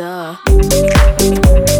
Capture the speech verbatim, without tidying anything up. да.